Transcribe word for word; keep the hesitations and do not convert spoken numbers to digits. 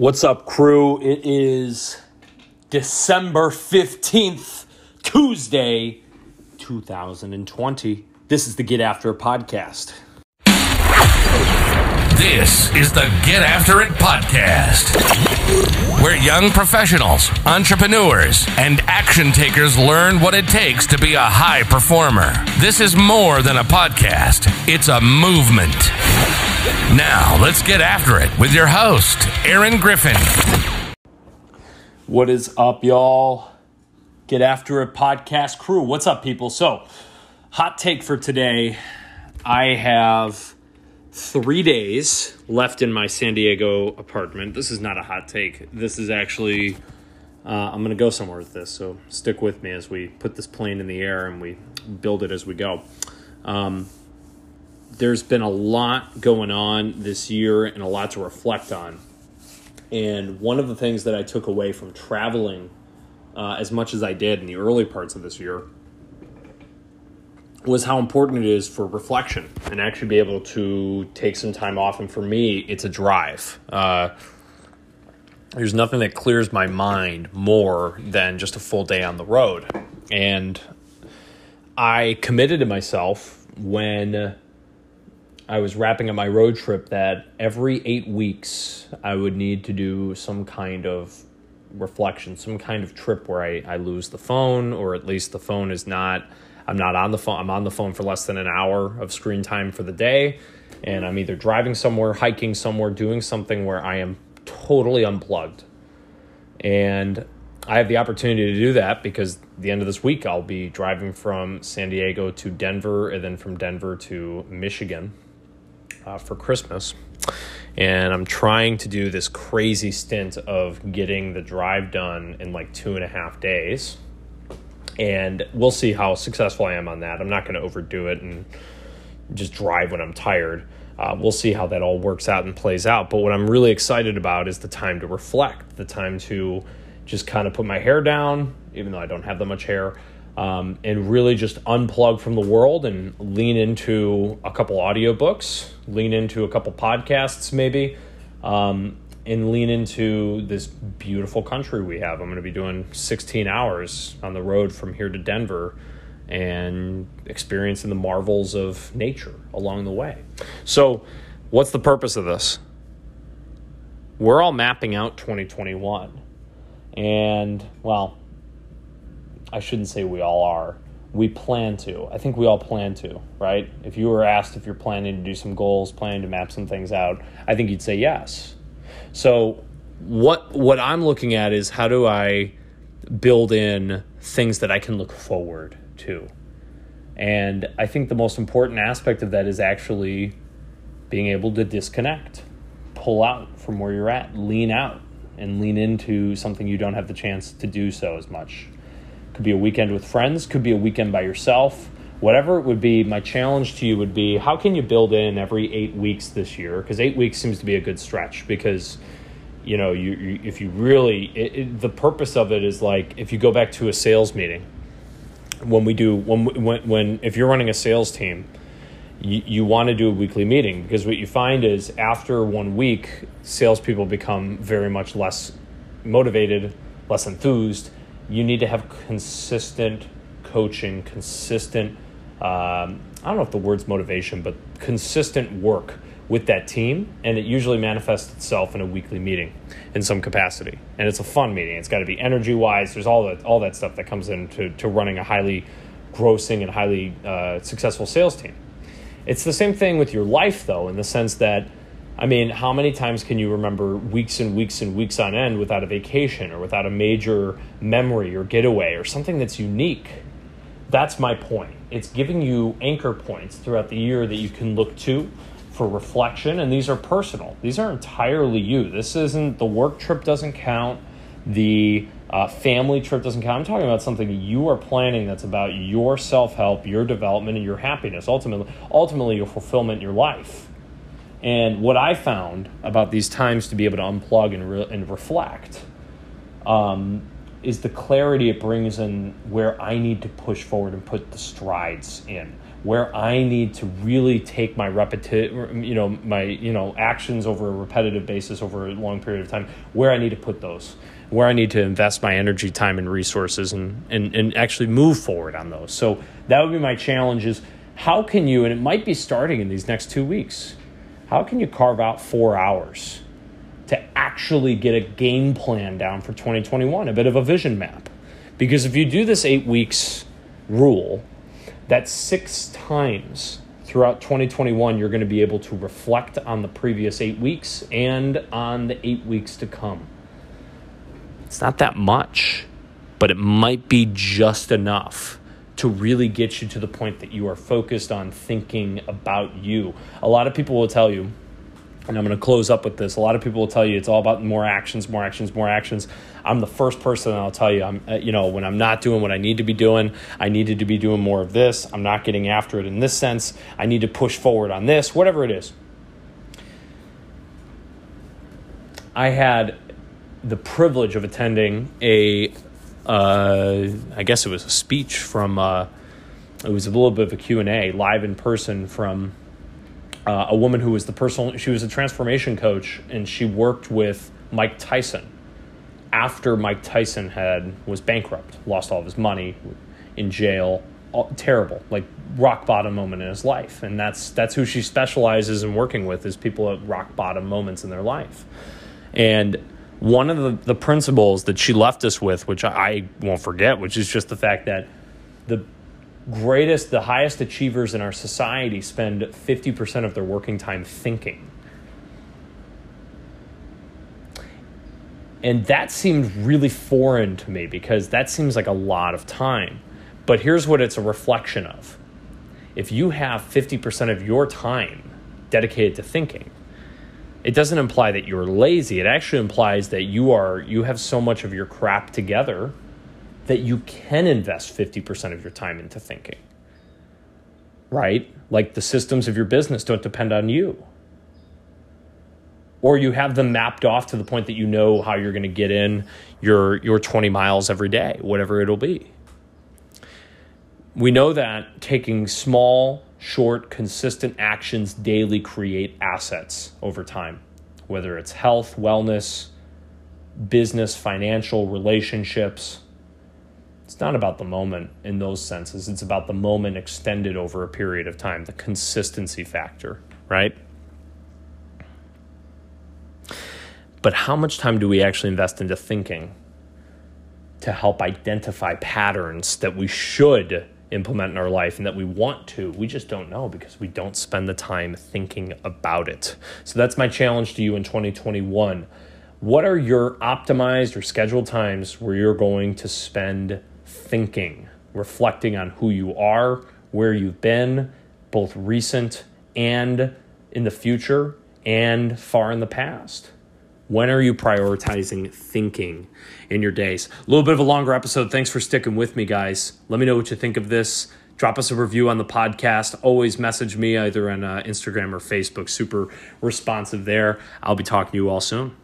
What's up, crew? It is December fifteenth, Tuesday, two thousand twenty. This is the Get After It Podcast. This is the Get After It Podcast, where young professionals, entrepreneurs, and action takers learn what it takes to be a high performer. This is more than a podcast. It's a movement. Now, let's get after it with your host, Aaron Griffin. What is up, y'all? Get After It Podcast crew. What's up, people? So, hot take for today. I have three days left in my San Diego apartment. This is not a hot take. This is actually, uh, I'm going to go somewhere with this. So, stick with me as we put this plane in the air and we build it as we go. Um There's been a lot going on this year and a lot to reflect on. And one of the things that I took away from traveling uh, as much as I did in the early parts of this year was how important it is for reflection and actually be able to take some time off. And for me, it's a drive. Uh, there's nothing that clears my mind more than just a full day on the road. And I committed to myself when I was wrapping up my road trip that every eight weeks I would need to do some kind of reflection, some kind of trip where I, I lose the phone, or at least the phone is not, I'm not on the phone. I'm on the phone for less than an hour of screen time for the day. And I'm either driving somewhere, hiking somewhere, doing something where I am totally unplugged. And I have the opportunity to do that because at the end of this week, I'll be driving from San Diego to Denver and then from Denver to Michigan. Uh, for Christmas, and I'm trying to do this crazy stint of getting the drive done in like two and a half days, and we'll see how successful I am on that. I'm not going to overdo it and just drive when I'm tired. Uh, we'll see how that all works out and plays out, but what I'm really excited about is the time to reflect, the time to just kind of put my hair down, even though I don't have that much hair, um, and really just unplug from the world and lean into a couple audiobooks, lean into a couple podcasts maybe, um, and lean into this beautiful country we have. I'm going to be doing sixteen hours on the road from here to Denver and experiencing the marvels of nature along the way. So what's the purpose of this? We're all mapping out twenty twenty-one. And, well, I shouldn't say we all are. We plan to. I think we all plan to, right? If you were asked if you're planning to do some goals, planning to map some things out, I think you'd say yes. So what what I'm looking at is how do I build in things that I can look forward to? And I think the most important aspect of that is actually being able to disconnect, pull out from where you're at, lean out, and lean into something you don't have the chance to do so as much. Could be a weekend with friends, could be a weekend by yourself, whatever it would be. My challenge to you would be, how can you build in every eight weeks this year? Because eight weeks seems to be a good stretch because, you know, you, you if you really, it, it, the purpose of it is like, if you go back to a sales meeting, when we do, when, when, when if you're running a sales team, you, you want to do a weekly meeting because what you find is after one week, salespeople become very much less motivated, less enthused. You need to have consistent coaching, consistent, um, I don't know if the word's motivation, but consistent work with that team. And it usually manifests itself in a weekly meeting in some capacity. And it's a fun meeting. It's got to be energy-wise. There's all that, all that stuff that comes into to running a highly grossing and highly uh, successful sales team. It's the same thing with your life, though, in the sense that, I mean, how many times can you remember weeks and weeks and weeks on end without a vacation or without a major memory or getaway or something that's unique? That's my point. It's giving you anchor points throughout the year that you can look to for reflection. And these are personal. These are entirely you. This isn't, the work trip doesn't count. The uh, family trip doesn't count. I'm talking about something you are planning that's about your self-help, your development, and your happiness, ultimately, ultimately your fulfillment in your life. And what I found about these times to be able to unplug and re- and reflect um, is the clarity it brings in where I need to push forward and put the strides in, where I need to really take my repetitive, you know, my, you know, actions over a repetitive basis over a long period of time, where I need to put those, where I need to invest my energy, time, and resources, and, and, and actually move forward on those. So that would be my challenge is how can you, and it might be starting in these next two weeks, how can you carve out four hours to actually get a game plan down for twenty twenty-one, a bit of a vision map? Because if you do this eight weeks rule, that's six times throughout twenty twenty-one you're going to be able to reflect on the previous eight weeks and on the eight weeks to come. It's not that much, but it might be just enough to really get you to the point that you are focused on thinking about you. A lot of people will tell you, and I'm going to close up with this, a lot of people will tell you it's all about more actions, more actions, more actions. I'm the first person that'll tell you, I'm, you know, when I'm not doing what I need to be doing, I needed to be doing more of this. I'm not getting after it in this sense. I need to push forward on this, whatever it is. I had the privilege of attending a, uh, I guess it was a speech from, uh, it was a little bit of a Q and A live in person from Uh, a woman who was the personal, she was a transformation coach, and she worked with Mike Tyson after Mike Tyson had was bankrupt, lost all of his money, in jail, all, terrible, like rock bottom moment in his life. And that's that's who she specializes in working with, is people at rock bottom moments in their life. And one of the, the principles that she left us with, which I, I won't forget, which is just the fact that the greatest, the highest achievers in our society spend fifty percent of their working time thinking. And that seemed really foreign to me because that seems like a lot of time. But here's what it's a reflection of. If you have fifty percent of your time dedicated to thinking, it doesn't imply that you're lazy. It actually implies that you are, you have so much of your crap together that you can invest fifty percent of your time into thinking, right? Like the systems of your business don't depend on you. Or you have them mapped off to the point that you know how you're going to get in your, your twenty miles every day, whatever it'll be. We know that taking small, short, consistent actions daily create assets over time, whether it's health, wellness, business, financial, relationships. It's not about the moment in those senses. It's about the moment extended over a period of time, the consistency factor, right? But how much time do we actually invest into thinking to help identify patterns that we should implement in our life and that we want to? We just don't know because we don't spend the time thinking about it. So that's my challenge to you in twenty twenty-one. What are your optimized or scheduled times where you're going to spend thinking, reflecting on who you are, where you've been, both recent and in the future and far in the past? When are you prioritizing thinking in your days? A little bit of a longer episode. Thanks for sticking with me, guys. Let me know what you think of this. Drop us a review on the podcast. Always message me either on uh, Instagram or Facebook. Super responsive there. I'll be talking to you all soon.